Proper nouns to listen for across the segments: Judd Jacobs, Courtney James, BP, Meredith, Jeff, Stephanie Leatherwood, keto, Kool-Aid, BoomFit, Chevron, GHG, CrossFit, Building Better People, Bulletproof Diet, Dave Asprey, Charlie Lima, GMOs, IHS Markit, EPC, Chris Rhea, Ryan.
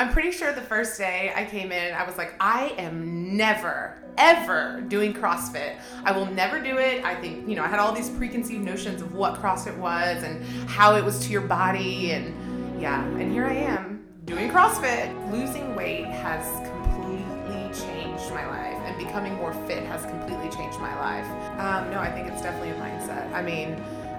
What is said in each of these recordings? I'm pretty sure the first day I came in, I was like, I am never, ever doing CrossFit. I will never do it. I think, I had all these preconceived notions of what CrossFit was and how it was to your body. And yeah, and here I am doing CrossFit. Losing weight has completely changed my life, and becoming more fit has completely changed my life. No, I think it's definitely a mindset. I mean,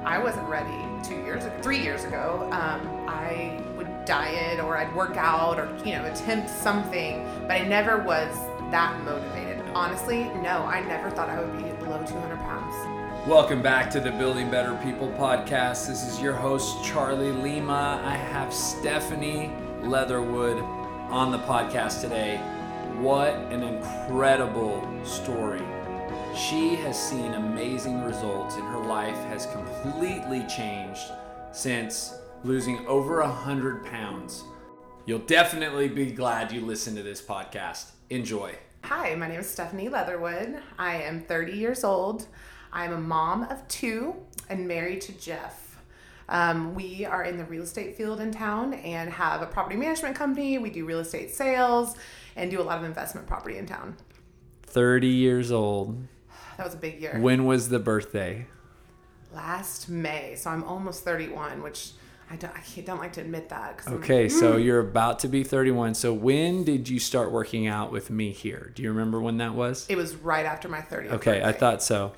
I wasn't ready 3 years ago. I would diet, or I'd work out, or, attempt something, but I never was that motivated. Honestly, no, I never thought I would be below 200 pounds. Welcome back to the Building Better People podcast. This is your host, Charlie Lima. I have Stephanie Leatherwood on the podcast today. What an incredible story. She has seen amazing results, and her life has completely changed since losing over 100 pounds. You'll definitely be glad you listened to this podcast. Enjoy. Hi, my name is Stephanie Leatherwood. I am 30 years old. I'm a mom of 2 and married to Jeff. We are in the real estate field in town and have a property management company. We do real estate sales and do a lot of investment property in town. 30 years old. That was a big year. When was the birthday? Last May. So I'm almost 31, which I don't like to admit that. Okay, so you're about to be 31. So when did you start working out with me here? Do you remember when that was? It was right after my 30th birthday. I thought so.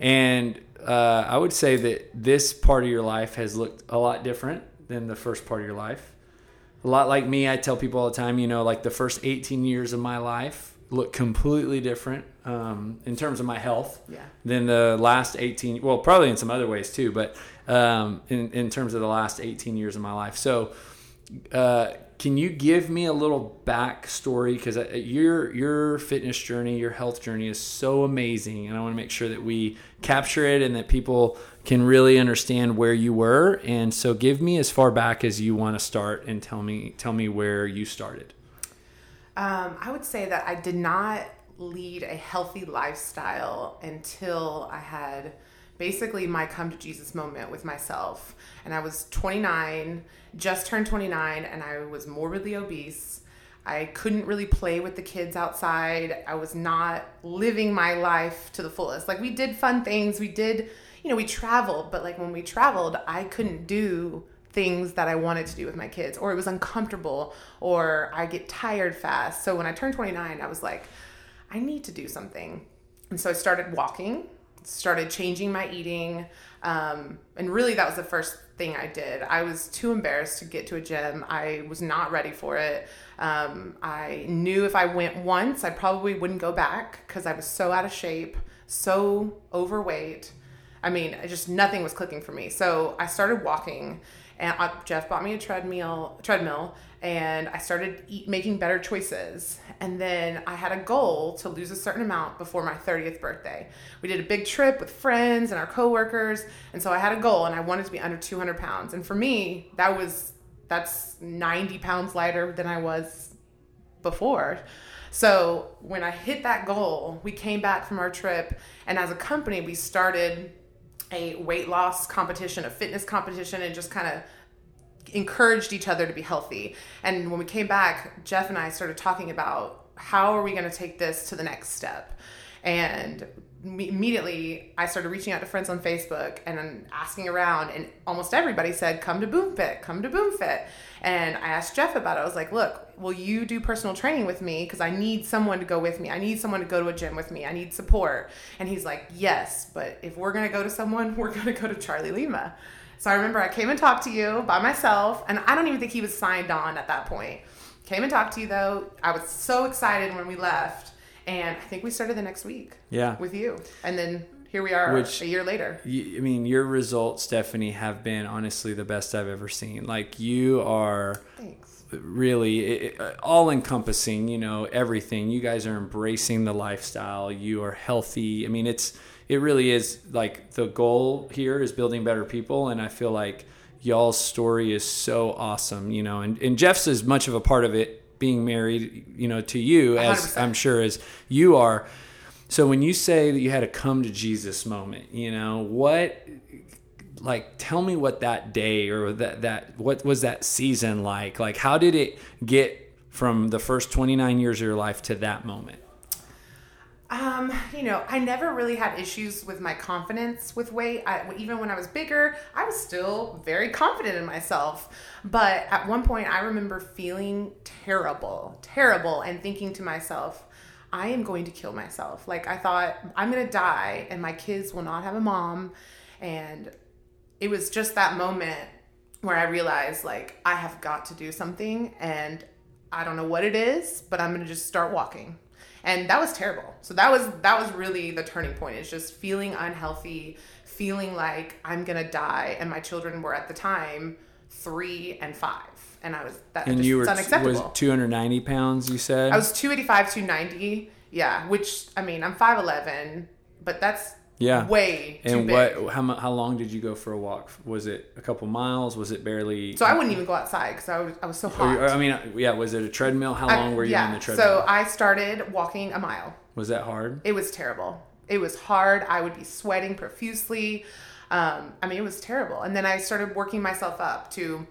And I would say that this part of your life has looked a lot different than the first part of your life. A lot like me, I tell people all the time, like the first 18 years of my life look completely different in terms of my health than the last 18, well, probably in some other ways too, but in terms of the last 18 years of my life. So can you give me a little backstory? Because your fitness journey, your health journey is so amazing, and I want to make sure that we capture it and that people can really understand where you were. And so give me as far back as you want to start and tell me where you started. I would say that I did not lead a healthy lifestyle until I had basically my come to Jesus moment with myself. And I was 29, just turned 29, and I was morbidly obese. I couldn't really play with the kids outside. I was not living my life to the fullest. Like, we did fun things. We did, we traveled, but like when we traveled, I couldn't do things that I wanted to do with my kids, or it was uncomfortable, or I get tired fast. So when I turned 29, I was like, I need to do something. And so I started walking, started changing my eating. And really that was the first thing I did. I was too embarrassed to get to a gym. I was not ready for it. I knew if I went once, I probably wouldn't go back because I was so out of shape, so overweight. I mean, just nothing was clicking for me. So I started walking, and Jeff bought me a treadmill, and I started making better choices. And then I had a goal to lose a certain amount before my 30th birthday. We did a big trip with friends and our coworkers, and so I had a goal, and I wanted to be under 200 pounds. And for me, that's 90 pounds lighter than I was before. So when I hit that goal, we came back from our trip, and as a company, we started a weight loss competition, a fitness competition, and just kind of encouraged each other to be healthy. And when we came back, Jeff and I started talking about how are we going to take this to the next step. And immediately I started reaching out to friends on Facebook and then asking around, and almost everybody said, come to BoomFit. And I asked Jeff about it. I was like, look, will you do personal training with me? Because I need someone to go with me. I need someone to go to a gym with me. I need support. And he's like, yes, but if we're going to go to someone, we're going to go to Charlie Lima. So I remember I came and talked to you by myself, and I don't even think he was signed on at that point. Came and talked to you though. I was so excited when we left. And I think we started the next week with you. And then here we are a year later. I mean, your results, Stephanie, have been honestly the best I've ever seen. Like, you are really all-encompassing, everything. You guys are embracing the lifestyle. You are healthy. I mean, it really is like the goal here is building better people. And I feel like y'all's story is so awesome, and Jeff's as much of a part of it being married, to you, as 100%. I'm sure as you are. So when you say that you had a come to Jesus moment, tell me what that day or what was that season like? Like, how did it get from the first 29 years of your life to that moment? I never really had issues with my confidence with weight. Even when I was bigger, I was still very confident in myself. But at one point, I remember feeling terrible, and thinking to myself, I am going to kill myself. Like, I thought, I'm going to die, and my kids will not have a mom. And it was just that moment where I realized, like, I have got to do something, and I don't know what it is, but I'm going to just start walking. And that was terrible. So that was really the turning point. It's just feeling unhealthy, feeling like I'm going to die. And my children were at the time 3 and 5. And it's unacceptable. And you were 290 pounds, you said? I was 285, 290. Yeah. Which, I mean, I'm 5'11", but that's way too big. And how long did you go for a walk? Was it a couple miles? Was it barely? So I wouldn't even go outside because I was so hot. Was it a treadmill? How long were you on the treadmill? So I started walking a mile. Was that hard? It was terrible. It was hard. I would be sweating profusely. It was terrible. And then I started working myself up to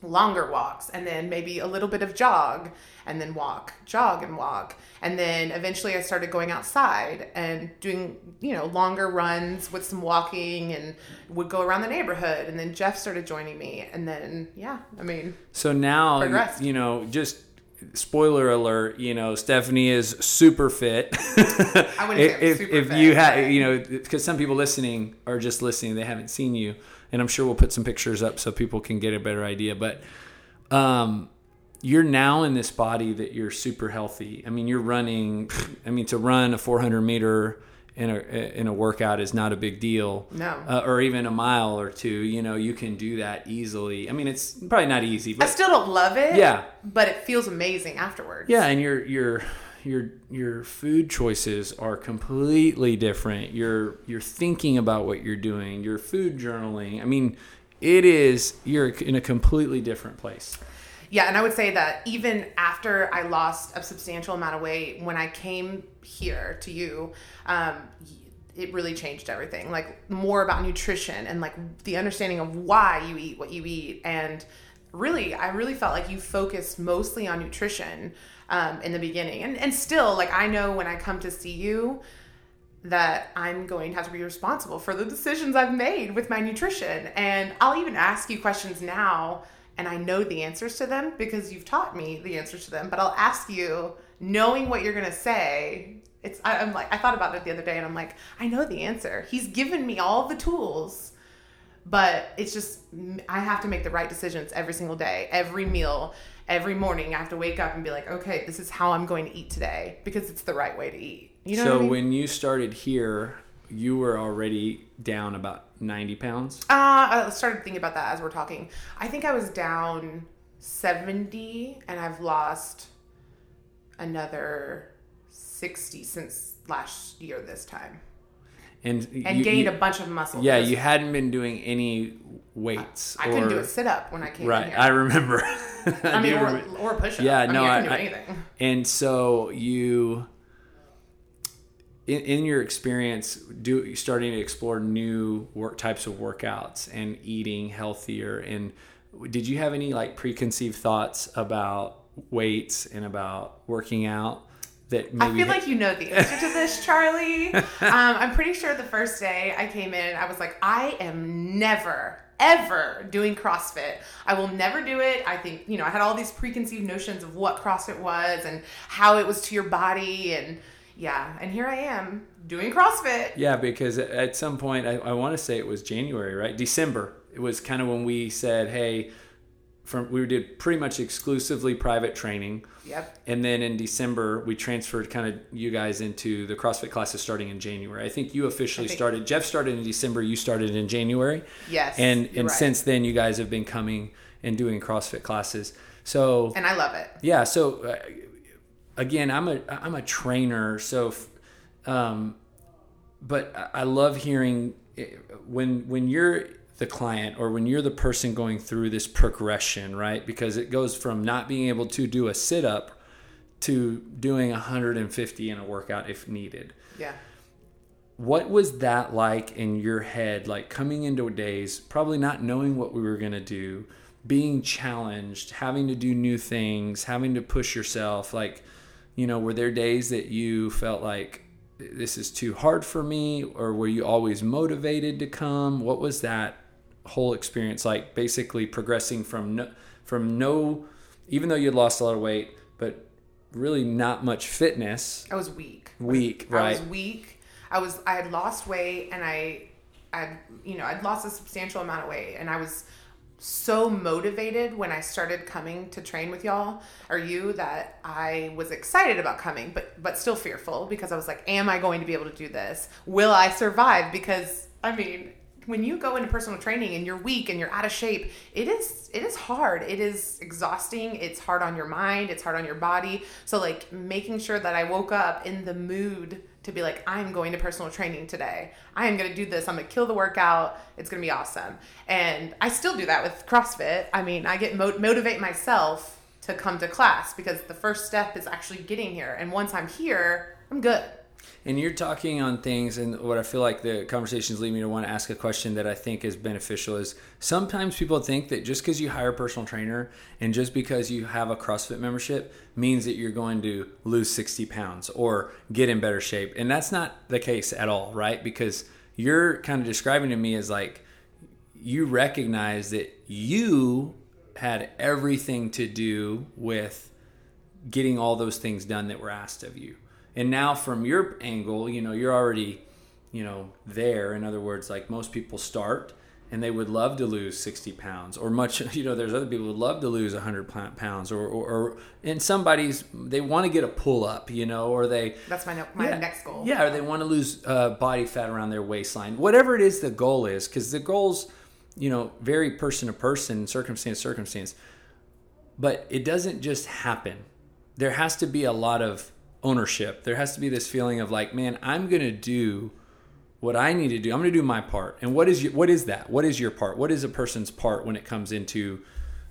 longer walks, and then maybe a little bit of jog, and then walk, jog and walk. And then eventually I started going outside and doing, longer runs with some walking, and would go around the neighborhood. And then Jeff started joining me. And then, so now, progressed. Just spoiler alert, Stephanie is super fit. I wouldn't say I'm super fit. If you had, because some people listening are just listening, they haven't seen you. And I'm sure we'll put some pictures up so people can get a better idea. But you're now in this body that you're super healthy. I mean, you're running. I mean, to run a 400 meter in a workout is not a big deal. No. Or even a mile or two. You can do that easily. I mean, it's probably not easy. But I still don't love it. Yeah. But it feels amazing afterwards. Yeah, and your food choices are completely different. You're thinking about what you're doing. Your food journaling. I mean, you're in a completely different place. Yeah, and I would say that even after I lost a substantial amount of weight, when I came here to you, it really changed everything. Like, more about nutrition and like the understanding of why you eat what you eat, and really, I really felt like you focused mostly on nutrition. In the beginning. And still, like, I know when I come to see you that I'm going to have to be responsible for the decisions I've made with my nutrition. And I'll even ask you questions now, and I know the answers to them because you've taught me the answers to them. But I'll ask you, knowing what you're going to say. I thought about it the other day, and I'm like, I know the answer. He's given me all the tools. But it's just, I have to make the right decisions every single day, every meal. Every morning I have to wake up and be like, okay, this is how I'm going to eat today because it's the right way to eat. When you started here, you were already down about 90 pounds? I started thinking about that as we're talking. I think I was down 70, and I've lost another 60 since last year this time. And gained a bunch of muscle. Yeah, you hadn't been doing any weights. I couldn't do a sit-up when I came in here. Right, I remember. Or a push-up. Yeah, I couldn't do anything. And so you, in your experience, starting to explore new types of workouts and eating healthier. And did you have any like preconceived thoughts about weights and about working out? I feel like you know the answer to this, Charlie. I'm pretty sure the first day I came in, I was like, I am never, ever doing CrossFit. I will never do it. I think, I had all these preconceived notions of what CrossFit was and how it was to your body. And yeah, and here I am doing CrossFit. Yeah, because at some point, I want to say it was January, right? December. It was kind of when we said, hey, we did pretty much exclusively private training. Yep. And then in December, we transferred kind of you guys into the CrossFit classes starting in January. I think you started. Jeff started in December. You started in January. Yes. And right. Since then, you guys have been coming and doing CrossFit classes. So. And I love it. Yeah. So again, I'm a trainer. So, but I love hearing when you're the client, or when you're the person going through this progression, right? Because it goes from not being able to do a sit-up to doing 150 in a workout if needed. Yeah. What was that like in your head, like coming into days, probably not knowing what we were going to do, being challenged, having to do new things, having to push yourself? Like, you know, were there days that you felt like this is too hard for me, or were you always motivated to come? What was that whole experience like, basically progressing from even though you'd lost a lot of weight, but really not much fitness? I was weak. Right. I was weak. I had lost weight, and I'd lost a substantial amount of weight, and I was so motivated when I started coming to train with y'all or you that I was excited about coming, but still fearful, because I was like, am I going to be able to do this? Will I survive? Because I mean, when you go into personal training and you're weak and you're out of shape, it is hard. It is exhausting. It's hard on your mind. It's hard on your body. So like making sure that I woke up in the mood to be like, I'm going to personal training today. I am going to do this. I'm going to kill the workout. It's going to be awesome. And I still do that with CrossFit. I mean, I get motivate myself to come to class, because the first step is actually getting here. And once I'm here, I'm good. And you're talking on things, and what I feel like the conversations lead me to want to ask a question that I think is beneficial is, sometimes people think that just because you hire a personal trainer and just because you have a CrossFit membership means that you're going to lose 60 pounds or get in better shape. And that's not the case at all, right? Because you're kind of describing to me as like, you recognize that you had everything to do with getting all those things done that were asked of you. And now from your angle, you know, you're already, you know, there. In other words, like most people start and they would love to lose 60 pounds or much, you know, there's other people who would love to lose 100 pounds or in somebody's, they want to get a pull up, you know, or they. That's my next goal. Yeah. Or they want to lose body fat around their waistline, whatever it is the goal is, because the goals, you know, vary person to person, circumstance to circumstance. But it doesn't just happen. There has to be a lot of ownership. There has to be this feeling of like, man, I'm going to do what I need to do. I'm going to do my part. And what is that? What is your part? What is a person's part when it comes into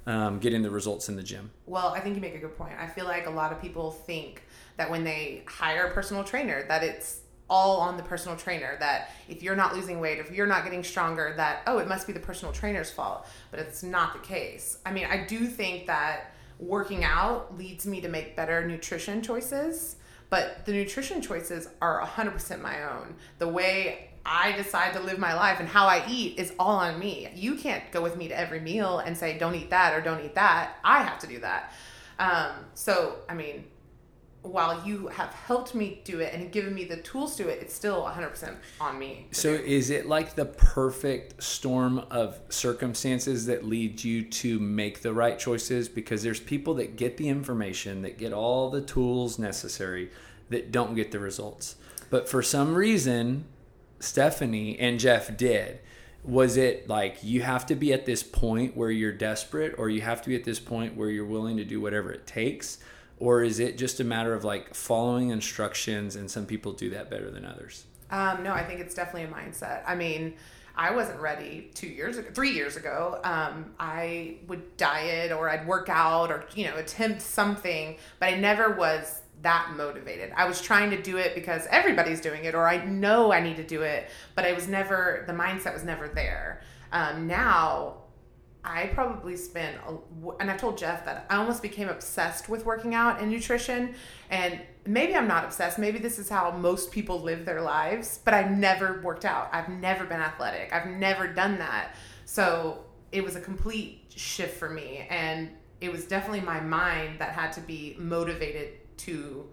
getting the results in the gym? Well, I think you make a good point. I feel like a lot of people think that when they hire a personal trainer, that it's all on the personal trainer, that if you're not losing weight, if you're not getting stronger, that, oh, it must be the personal trainer's fault, but it's not the case. I mean, I do think that working out leads me to make better nutrition choices, but the nutrition choices are 100% my own. The way I decide to live my life and how I eat is all on me. You can't go with me to every meal and say, don't eat that or don't eat that. I have to do that. So, I mean, while you have helped me do it and given me the tools to do it, it's still 100% on me. So is it like the perfect storm of circumstances that lead you to make the right choices? Because there's people that get the information, that get all the tools necessary, that don't get the results. But for some reason, Stephanie and Jeff did. Was it like you have to be at this point where you're desperate, or you have to be at this point where you're willing to do whatever it takes? Or is it just a matter of like following instructions, and some people do that better than others? No, I think it's definitely a mindset. I mean, I wasn't ready 3 years ago. I would diet, or I'd work out, or, you know, attempt something, but I never was that motivated. I was trying to do it because everybody's doing it, or I know I need to do it, but the mindset was never there. Now, I probably spent, and I told Jeff that I almost became obsessed with working out and nutrition, and maybe I'm not obsessed. Maybe this is how most people live their lives, but I've never worked out. I've never been athletic. I've never done that. So it was a complete shift for me, and it was definitely my mind that had to be motivated to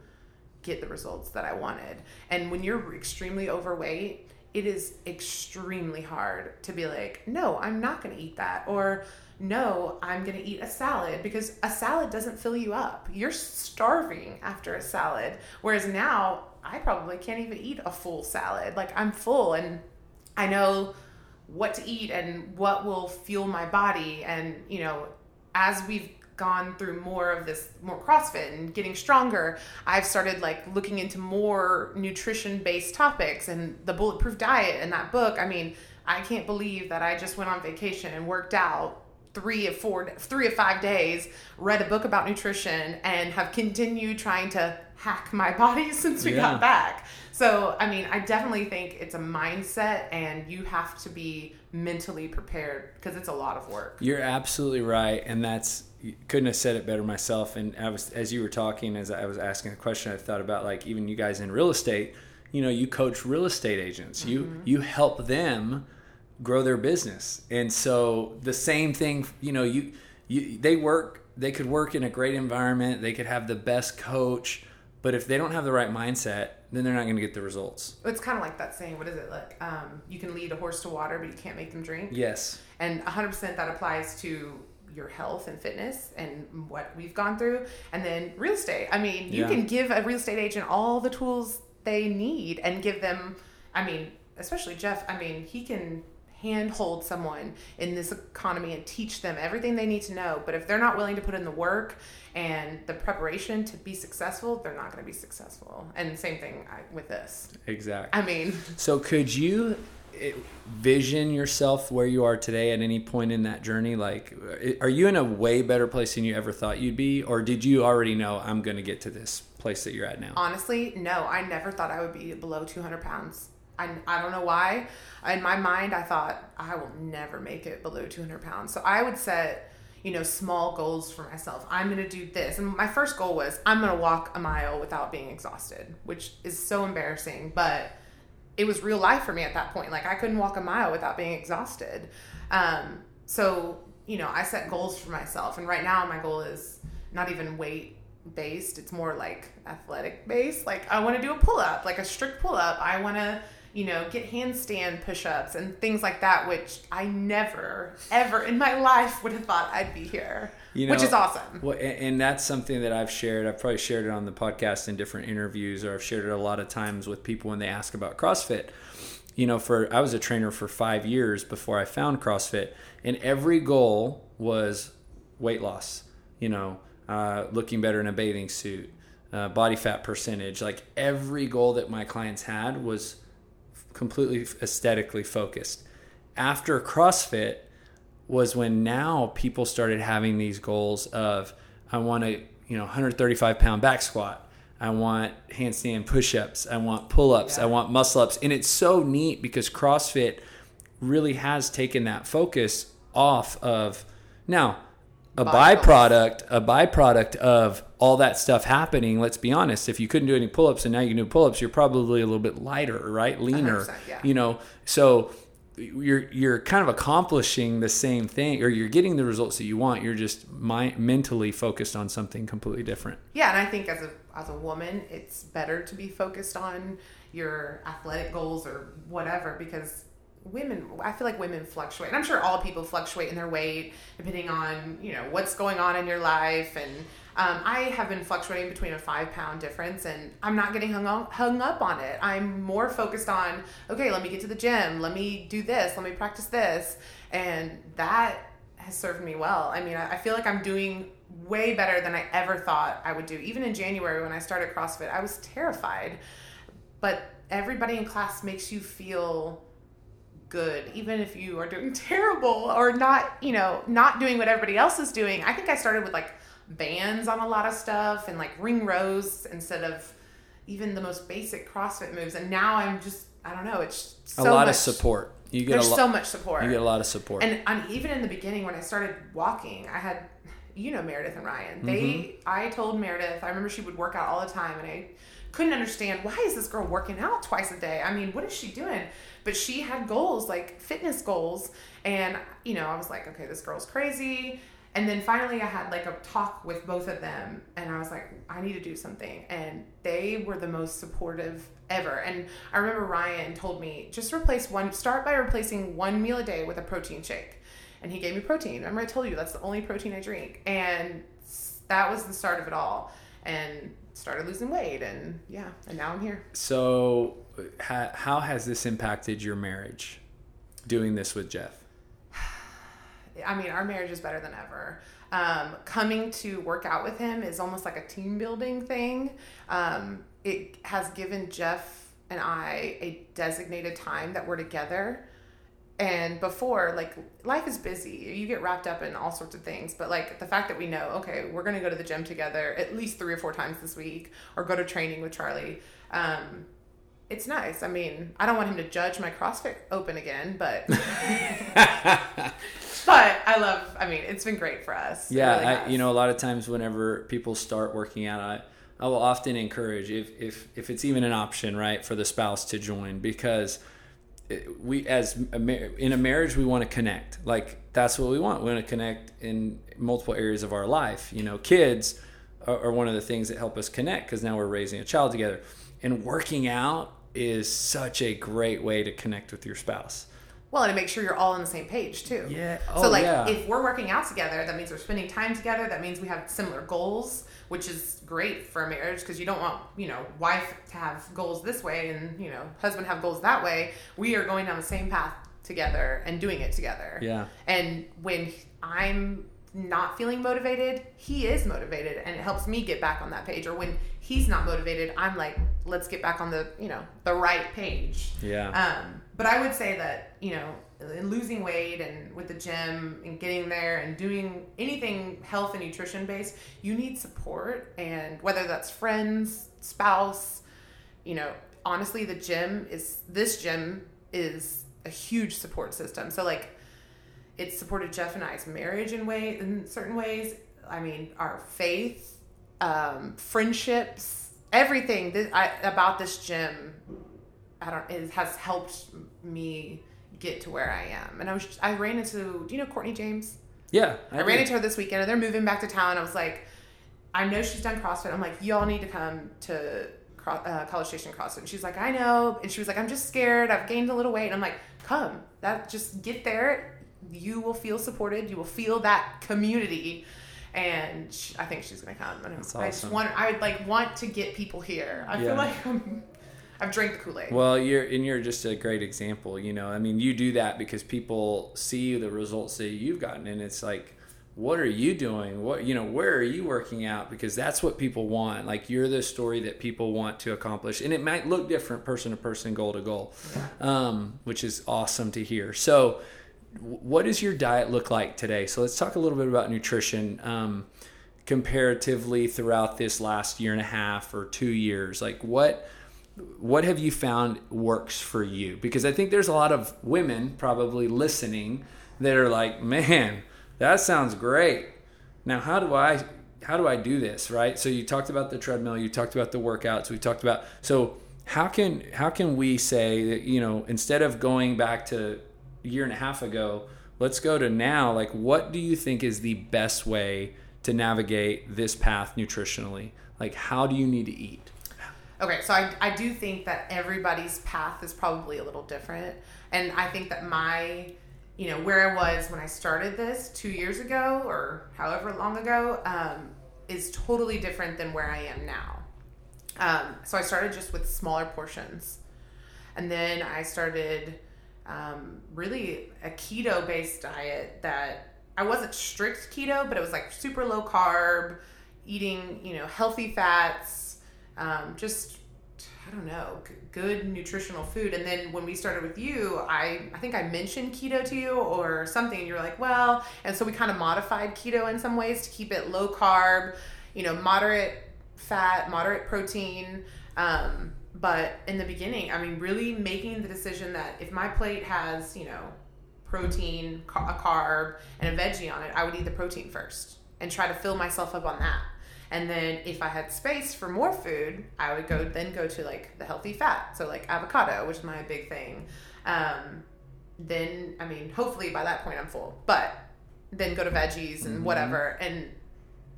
get the results that I wanted. And when you're extremely overweight, it is extremely hard to be like, no, I'm not going to eat that. Or no, I'm going to eat a salad, because a salad doesn't fill you up. You're starving after a salad. Whereas now I probably can't even eat a full salad. Like, I'm full and I know what to eat and what will fuel my body. And, you know, as we've gone through more CrossFit and getting stronger, I've started like looking into more nutrition based topics and the Bulletproof Diet and that book. I mean, I can't believe that I just went on vacation and worked out 3 or 5 days, read a book about nutrition, and have continued trying to hack my body since we got back. So, I mean, I definitely think it's a mindset, and you have to be mentally prepared because it's a lot of work. You're absolutely right. And that's, couldn't have said it better myself. And I was, as you were talking, as I was asking the question, I thought about like even you guys in real estate, you know, you coach real estate agents, you help them grow their business. And so the same thing, you know, they could work in a great environment. They could have the best coach, but if they don't have the right mindset, then they're not going to get the results. It's kind of like that saying, what is it? Like, you can lead a horse to water, but you can't make them drink. Yes. And 100% that applies to your health and fitness and what we've gone through. And then real estate. I mean, you can give a real estate agent all the tools they need and give them, I mean, especially Jeff, I mean, he can handhold someone in this economy and teach them everything they need to know. But if they're not willing to put in the work and the preparation to be successful, they're not going to be successful. And same thing with this. Exactly. I mean. So could you vision yourself where you are today at any point in that journey? Like, are you in a way better place than you ever thought you'd be? Or did you already know I'm going to get to this place that you're at now? Honestly, no. I never thought I would be below 200 pounds. I don't know why. In my mind, I thought I will never make it below 200 pounds. So I would set, you know, small goals for myself. I'm going to do this. And my first goal was I'm going to walk a mile without being exhausted, which is so embarrassing. But it was real life for me at that point. Like I couldn't walk a mile without being exhausted. So, you know, I set goals for myself. And right now my goal is not even weight based. It's more like athletic based. Like I want to do a pull up, like a strict pull up. I want to, you know, get handstand push-ups and things like that, which I never, ever in my life would have thought I'd be here, you know, which is awesome. Well, and that's something that I've shared. I've probably shared it on the podcast in different interviews, or I've shared it a lot of times with people when they ask about CrossFit. You know, I was a trainer for 5 years before I found CrossFit, and every goal was weight loss, you know, looking better in a bathing suit, body fat percentage. Like every goal that my clients had was completely aesthetically focused. After CrossFit was when now people started having these goals of, I want a, you know, 135 pound back squat. I want handstand push-ups. I want pull-ups. Yeah. I want muscle ups. And it's so neat because CrossFit really has taken that focus off of now a byproduct of all that stuff happening. Let's be honest, if you couldn't do any pull-ups and now you can do pull-ups, you're probably a little bit lighter, right? Leaner, yeah. You know, so you're kind of accomplishing the same thing, or you're getting the results that you want. You're just mentally focused on something completely different. Yeah. And I think as a woman, it's better to be focused on your athletic goals or whatever, because women, I feel like women fluctuate. And I'm sure all people fluctuate in their weight depending on, you know, what's going on in your life. And I have been fluctuating between a 5-pound difference, and I'm not getting hung up on it. I'm more focused on, okay, let me get to the gym. Let me do this. Let me practice this. And that has served me well. I mean, I feel like I'm doing way better than I ever thought I would do. Even in January when I started CrossFit, I was terrified. But everybody in class makes you feel good, even if you are doing terrible or not, you know, not doing what everybody else is doing. I think I started with like bands on a lot of stuff and like ring rows instead of even the most basic CrossFit moves. And now I'm just, I don't know, it's so a lot of support. So much support. You get a lot of support. And I'm, even in the beginning when I started walking, I had, you know, Meredith and Ryan. I told Meredith, I remember she would work out all the time, and I couldn't understand, why is this girl working out twice a day? I mean, what is she doing? But she had goals, like fitness goals. And, you know, I was like, okay, this girl's crazy. And then finally I had like a talk with both of them, and I was like, I need to do something. And they were the most supportive ever. And I remember Ryan told me, just start by replacing one meal a day with a protein shake. And he gave me protein. Remember I told you, that's the only protein I drink. And that was the start of it all. And started losing weight, and yeah, and now I'm here. So how has this impacted your marriage, doing this with Jeff? I mean, our marriage is better than ever. Coming to work out with him is almost like a team building thing. It has given Jeff and I a designated time that we're together. And before, like, life is busy. You get wrapped up in all sorts of things. But, like, the fact that we know, okay, we're going to go to the gym together at least 3 or 4 times this week or go to training with Charlie, it's nice. I mean, I don't want him to judge my CrossFit Open again, but but I mean, it's been great for us. Yeah, really nice. You know, a lot of times whenever people start working out, I will often encourage, if it's even an option, right, for the spouse to join, because we, as in a marriage, we want to connect. Like, that's what we want. We want to connect in multiple areas of our life. You know, kids are one of the things that help us connect, because now we're raising a child together. And working out is such a great way to connect with your spouse. Well, and to make sure you're all on the same page too. Yeah. So if we're working out together, that means we're spending time together. That means we have similar goals, which is great for a marriage, because you don't want, you know, wife to have goals this way and, you know, husband have goals that way. We are going down the same path together and doing it together. Yeah. And when I'm not feeling motivated, he is motivated, and it helps me get back on that page. Or when he's not motivated, I'm like, let's get back on the, you know, the right page. Yeah. But I would say that, you know, in losing weight and with the gym and getting there and doing anything health and nutrition based, you need support. And whether that's friends, spouse, you know, honestly, this gym is a huge support system. So, like, it's supported Jeff and I's marriage in certain ways. I mean, our faith, friendships, everything about this gym, it has helped me get to where I am. And I ran into, do you know Courtney James? Yeah. I ran into her this weekend, and they're moving back to town. I was like, I know she's done CrossFit. I'm like, y'all need to come to College Station CrossFit. And she's like, I know. And she was like, I'm just scared. I've gained a little weight. And I'm like, come. Just get there. You will feel supported. You will feel that community. And I think she's going to come. And that's awesome. I want to get people here. I feel like I've drank the Kool-Aid. Well, you're just a great example. You know, I mean, you do that because people see the results that you've gotten, and it's like, what are you doing? What, you know, where are you working out? Because that's what people want. Like, you're the story that people want to accomplish, and it might look different person to person, goal to goal, which is awesome to hear. So, what does your diet look like today? So let's talk a little bit about nutrition. Comparatively throughout this last year and a half or 2 years, like what have you found works for you? Because I think there's a lot of women probably listening that are like, man, that sounds great. Now, how do I do this? Right? So you talked about the treadmill, you talked about the workouts, we talked about, so how can we say that, you know, instead of going back to a year and a half ago, let's go to now. Like, what do you think is the best way to navigate this path nutritionally? Like, how do you need to eat? Okay, so I do think that everybody's path is probably a little different. And I think that my, you know, where I was when I started this 2 years ago or however long ago is totally different than where I am now. So I started just with smaller portions. And then I started really a keto-based diet that I wasn't strict keto, but it was like super low carb, eating, you know, healthy fats, just, I don't know, good nutritional food. And then when we started with you, I think I mentioned keto to you or something, and you're like, well, and so we kind of modified keto in some ways to keep it low carb, you know, moderate fat, moderate protein. But in the beginning, I mean, really making the decision that if my plate has, you know, protein, a carb, and a veggie on it, I would eat the protein first and try to fill myself up on that. And then if I had space for more food, I would go to like the healthy fat. So like avocado, which is my big thing. Then, I mean, hopefully by that point I'm full, but then go to veggies and whatever. And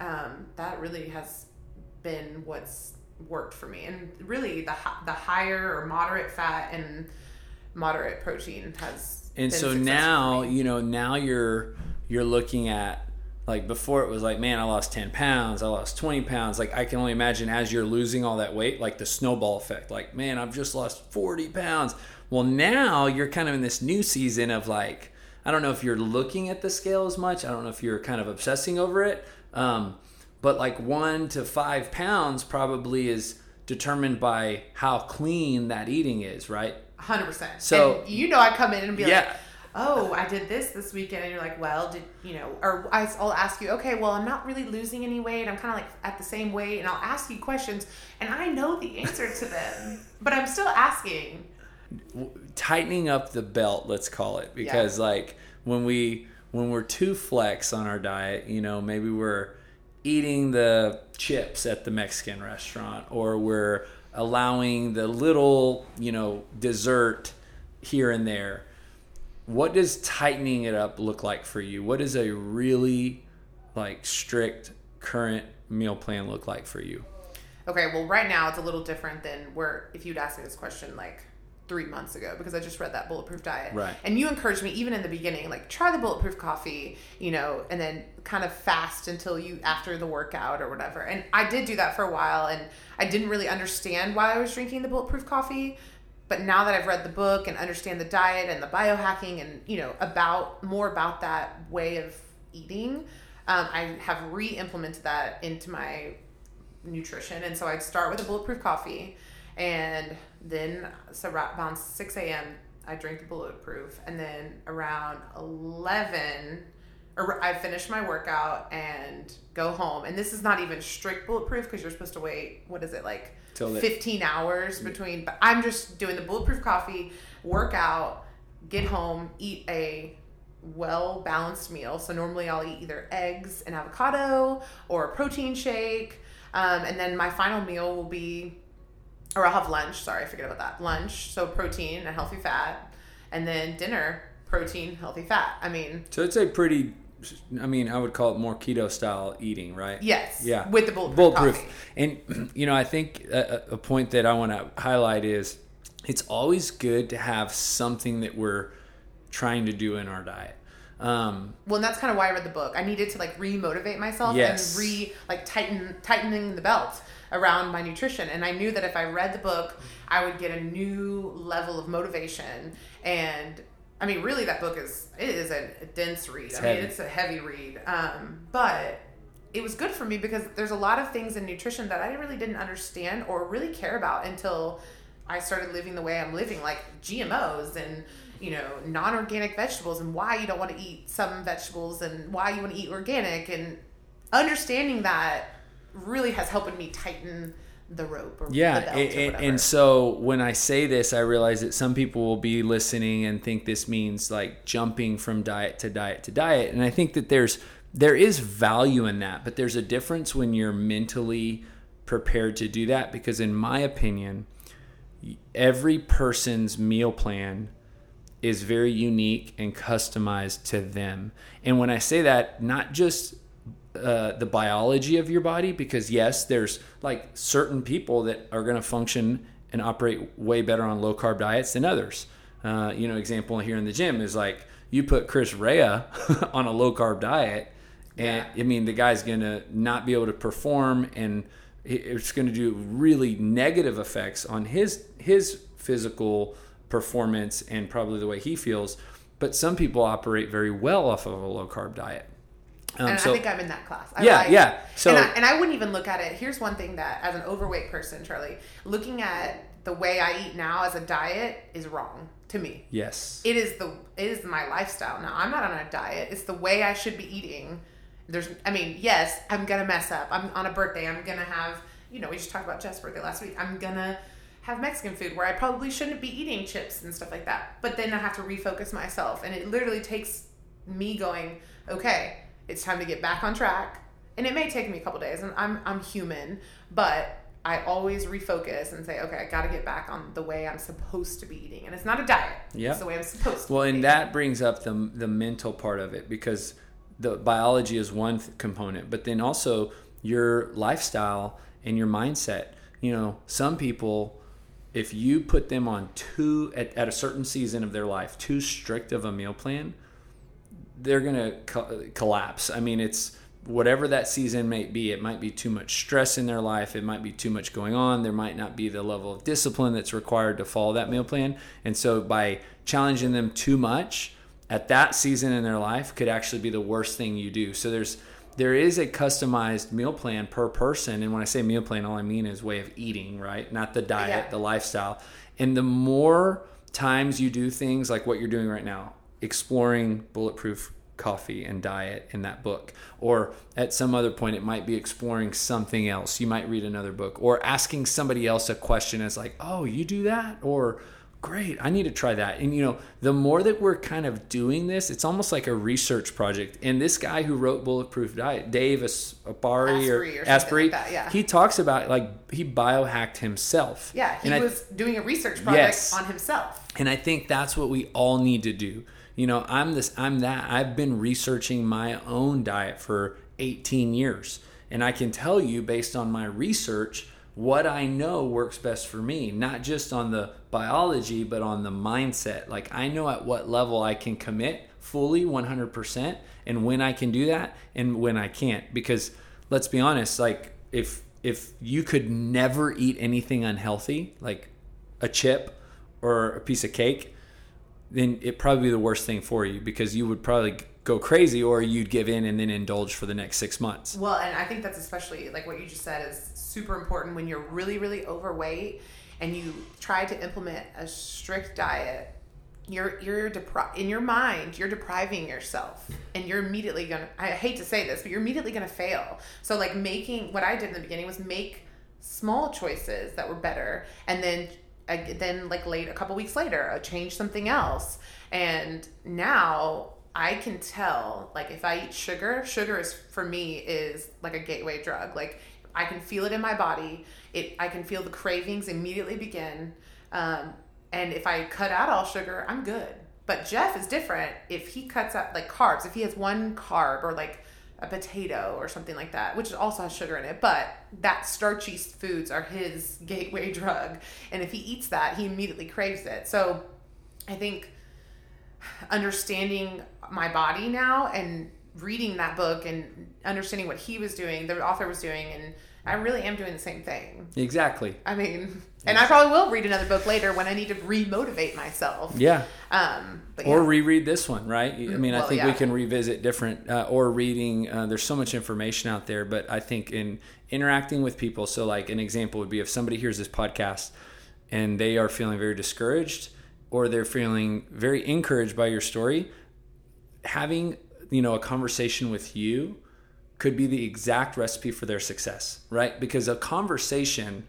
that really has been what's worked for me. And really the higher or moderate fat and moderate protein has been successful for me. And so now, you know, now you're looking at, like, before it was like, man, I lost 10 pounds, I lost 20 pounds. Like, I can only imagine as you're losing all that weight, like the snowball effect. Like, man, I've just lost 40 pounds. Well, now you're kind of in this new season of like, I don't know if you're looking at the scale as much. I don't know if you're kind of obsessing over it. But like 1 to 5 pounds probably is determined by how clean that eating is, right? 100%. So, and you know, I come in and be like, oh, I did this weekend, and you're like, well, did you know? Or I'll ask you, okay, well, I'm not really losing any weight. I'm kind of like at the same weight, and I'll ask you questions, and I know the answer to them, but I'm still asking. Tightening up the belt, let's call it, because like when we're too flex on our diet, you know, maybe we're eating the chips at the Mexican restaurant, or we're allowing the little, you know, dessert here and there. What does tightening it up look like for you? What does a really like strict current meal plan look like for you? Okay, well, right now it's a little different than where if you'd asked me this question like 3 months ago, because I just read that Bulletproof Diet. Right. And you encouraged me even in the beginning, like try the Bulletproof coffee, you know, and then kind of fast until after the workout or whatever. And I did do that for a while, and I didn't really understand why I was drinking the Bulletproof coffee. But now that I've read the book and understand the diet and the biohacking and, you know, more about that way of eating, I have re-implemented that into my nutrition. And so I'd start with a Bulletproof coffee, and then so around 6 a.m. I drink the Bulletproof, and then around 11 I finish my workout and go home. And this is not even strict Bulletproof, because you're supposed to wait, what is it, like 15 hours between. But I'm just doing the Bulletproof coffee, workout, get home, eat a well-balanced meal. So normally I'll eat either eggs and avocado or a protein shake. And then my final meal will be, or I'll have lunch. Sorry, I forget about that. Lunch, so protein and healthy fat. And then dinner, protein, healthy fat. I mean. So it's a pretty, I mean, I would call it more keto style eating, right? Yes. Yeah. With the Bulletproof coffee. And, you know, I think a point that I want to highlight is it's always good to have something that we're trying to do in our diet. Well, and that's kind of why I read the book. I needed to like re-motivate myself and tightening the belt around my nutrition. And I knew that if I read the book, I would get a new level of motivation. And I mean, really, that book is a dense read. It's a heavy read. But it was good for me, because there's a lot of things in nutrition that I really didn't understand or really care about until I started living the way I'm living, like GMOs and, you know, non-organic vegetables, and why you don't want to eat some vegetables and why you want to eat organic. And understanding that really has helped me tighten the rope or the belt or whatever. And so when I say this, I realize that some people will be listening and think this means like jumping from diet to diet to diet. And I think that there is value in that, but there's a difference when you're mentally prepared to do that, because in my opinion, every person's meal plan is very unique and customized to them. And when I say that, not just the biology of your body, because yes, there's like certain people that are going to function and operate way better on low carb diets than others. You know, example here in the gym is like you put Chris Rhea on a low carb diet, and I mean, the guy's going to not be able to perform, and it's going to do really negative effects on his physical performance and probably the way he feels. But some people operate very well off of a low carb diet. I think I'm in that class. So, and I wouldn't even look at it. Here's one thing that, as an overweight person, Charlie, looking at the way I eat now as a diet is wrong to me. Yes. It is my lifestyle now. I'm not on a diet. It's the way I should be eating. Yes, I'm going to mess up. I'm on a birthday. I'm going to have, you know, we just talked about Jeff's birthday last week. I'm going to have Mexican food where I probably shouldn't be eating chips and stuff like that. But then I have to refocus myself. And it literally takes me going, okay, it's time to get back on track. And it may take me a couple days, and I'm human, but I always refocus and say, okay, I got to get back on the way I'm supposed to be eating. And it's not a diet. Yep. It's the way I'm supposed to be eating. Well, and that brings up the mental part of it, because the biology is one component, but then also your lifestyle and your mindset. You know, some people, if you put them on at a certain season of their life, too strict of a meal plan, they're going to collapse. I mean, it's whatever that season may be. It might be too much stress in their life. It might be too much going on. There might not be the level of discipline that's required to follow that meal plan. And so by challenging them too much at that season in their life could actually be the worst thing you do. So there is a customized meal plan per person. And when I say meal plan, all I mean is way of eating, right? Not the diet, the lifestyle. And the more times you do things like what you're doing right now, exploring Bulletproof Coffee and Diet in that book, or at some other point it might be exploring something else. You might read another book, or asking somebody else a question as like, oh, you do that? Or great, I need to try that. And you know, the more that we're kind of doing this, it's almost like a research project. And this guy who wrote Bulletproof Diet, Dave Asprey, like that, yeah. He talks about like he biohacked himself. Yeah, he was doing a research project on himself. And I think that's what we all need to do. You know, I'm that. I've been researching my own diet for 18 years. And I can tell you based on my research what I know works best for me, not just on the biology, but on the mindset. Like I know at what level I can commit fully 100% and when I can do that and when I can't. Because let's be honest, like if you could never eat anything unhealthy, like a chip or a piece of cake, then it'd probably be the worst thing for you, because you would probably go crazy or you'd give in and then indulge for the next 6 months. Well, and I think that's especially like what you just said is super important when you're really, really overweight and you try to implement a strict diet. In your mind, you're depriving yourself, and you're immediately going to, I hate to say this, but you're immediately going to fail. So like what I did in the beginning was make small choices that were better, and then like late a couple weeks later, I changed something else. And now I can tell, like if I eat sugar is for me is like a gateway drug. Like I can feel it in my body. I can feel the cravings immediately begin. And if I cut out all sugar, I'm good. But Jeff is different. If he cuts out like carbs, if he has one carb or like a potato or something like that, which also has sugar in it, but that starchy foods are his gateway drug. And if he eats that, he immediately craves it. So I think understanding my body now and reading that book and understanding what he was doing, the author was doing, and I really am doing the same thing. Exactly. I mean, and I probably will read another book later when I need to re-motivate myself. Yeah. Or reread this one, right? I mean, I think we can revisit different or reading. There's so much information out there, but I think in interacting with people. So like an example would be if somebody hears this podcast and they are feeling very discouraged or they're feeling very encouraged by your story, having, you know, a conversation with you could be the exact recipe for their success, right? Because a conversation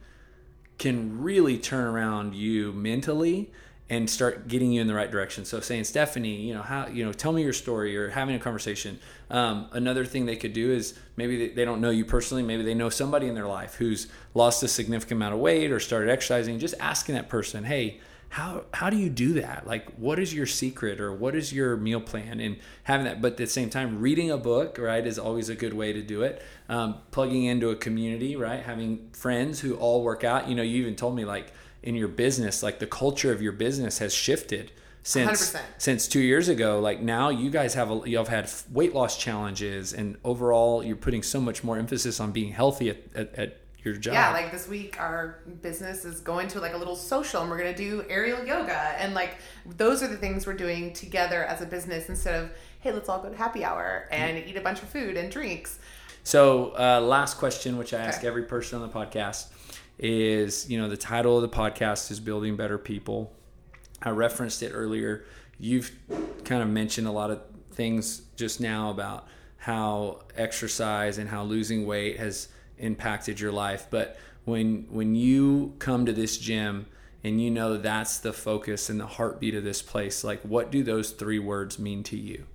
can really turn around you mentally and start getting you in the right direction. So saying, Stephanie, you know, how, you know, tell me your story, or having a conversation. Another thing they could do is maybe they don't know you personally. Maybe they know somebody in their life who's lost a significant amount of weight or started exercising, just asking that person, hey, how do you do that? Like, what is your secret, or what is your meal plan? And having that, but at the same time, reading a book, right, is always a good way to do it. Plugging into a community, right? Having friends who all work out. You know, you even told me like in your business, like the culture of your business has shifted since 2 years ago. Like now you guys have had weight loss challenges, and overall you're putting so much more emphasis on being healthy at your job. Yeah, like this week our business is going to like a little social, and we're going to do aerial yoga, and like those are the things we're doing together as a business instead of, hey, let's all go to happy hour and eat a bunch of food and drinks. So last question, which I ask every person on the podcast, is, you know, the title of the podcast is Building Better People. I referenced it earlier. You've kind of mentioned a lot of things just now about how exercise and how losing weight has impacted your life, but when you come to this gym and you know that's the focus and the heartbeat of this place, like what do those three words mean to you?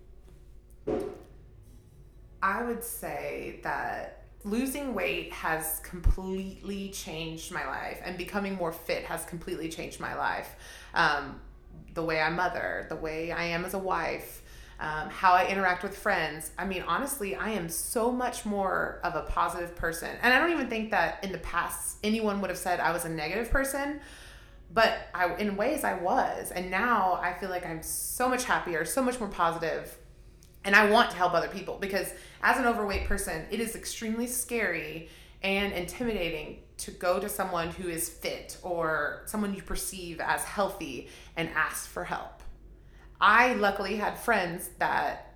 I would say that losing weight has completely changed my life, and becoming more fit has completely changed my life. The way I mother, the way I am as a wife, how I interact with friends. I mean, honestly, I am so much more of a positive person. And I don't even think that in the past anyone would have said I was a negative person, but in ways I was. And now I feel like I'm so much happier, so much more positive. And I want to help other people, because as an overweight person, it is extremely scary and intimidating to go to someone who is fit or someone you perceive as healthy and ask for help. I luckily had friends that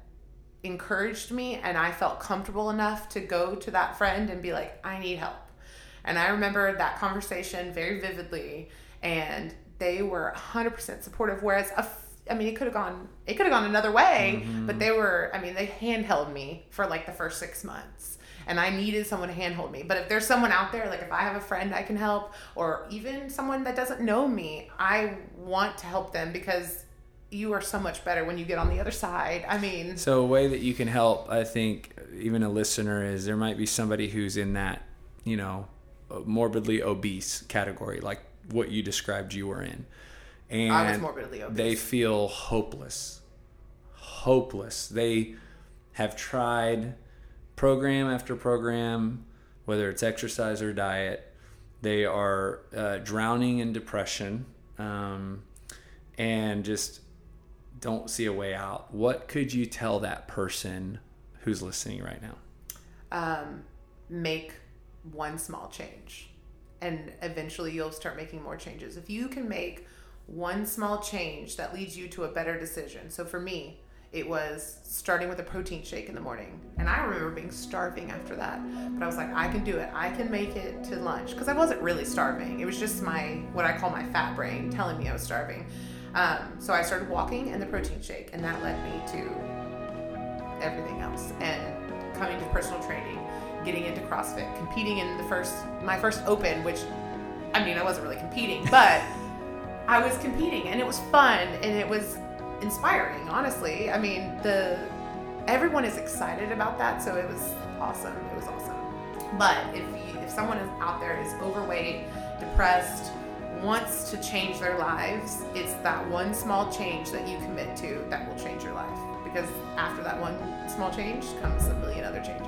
encouraged me, and I felt comfortable enough to go to that friend and be like, I need help. And I remember that conversation very vividly, and they were 100% supportive. Whereas I mean, it could have gone another way, mm-hmm. but they handheld me for like the first 6 months, and I needed someone to handhold me. But if there's someone out there, like if I have a friend I can help, or even someone that doesn't know me, I want to help them, because you are so much better when you get on the other side. I mean, so a way that you can help, I think, even a listener, is there might be somebody who's in that, you know, morbidly obese category, like what you described you were in. And I was morbidly obese. They feel hopeless. They have tried program after program, whether it's exercise or diet. They are drowning in depression, and just don't see a way out. What could you tell that person who's listening right now? Make one small change, and eventually you'll start making more changes. If you can make one small change that leads you to a better decision. So for me, it was starting with a protein shake in the morning. And I remember being starving after that. But I was like, I can do it. I can make it to lunch. Because I wasn't really starving. It was just what I call my fat brain telling me I was starving. So I started walking and the protein shake. And that led me to everything else. And coming to personal training, getting into CrossFit, competing in my first open, which, I mean, I wasn't really competing, but I was competing, and it was fun, and it was inspiring, honestly. I mean, everyone is excited about that, so it was awesome. It was awesome. But if someone is out there is overweight, depressed, wants to change their lives, it's that one small change that you commit to that will change your life. Because after that one small change comes a million other changes.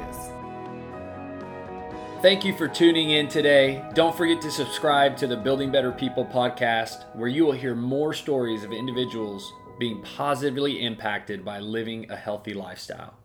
Thank you for tuning in today. Don't forget to subscribe to the Building Better People podcast, where you will hear more stories of individuals being positively impacted by living a healthy lifestyle.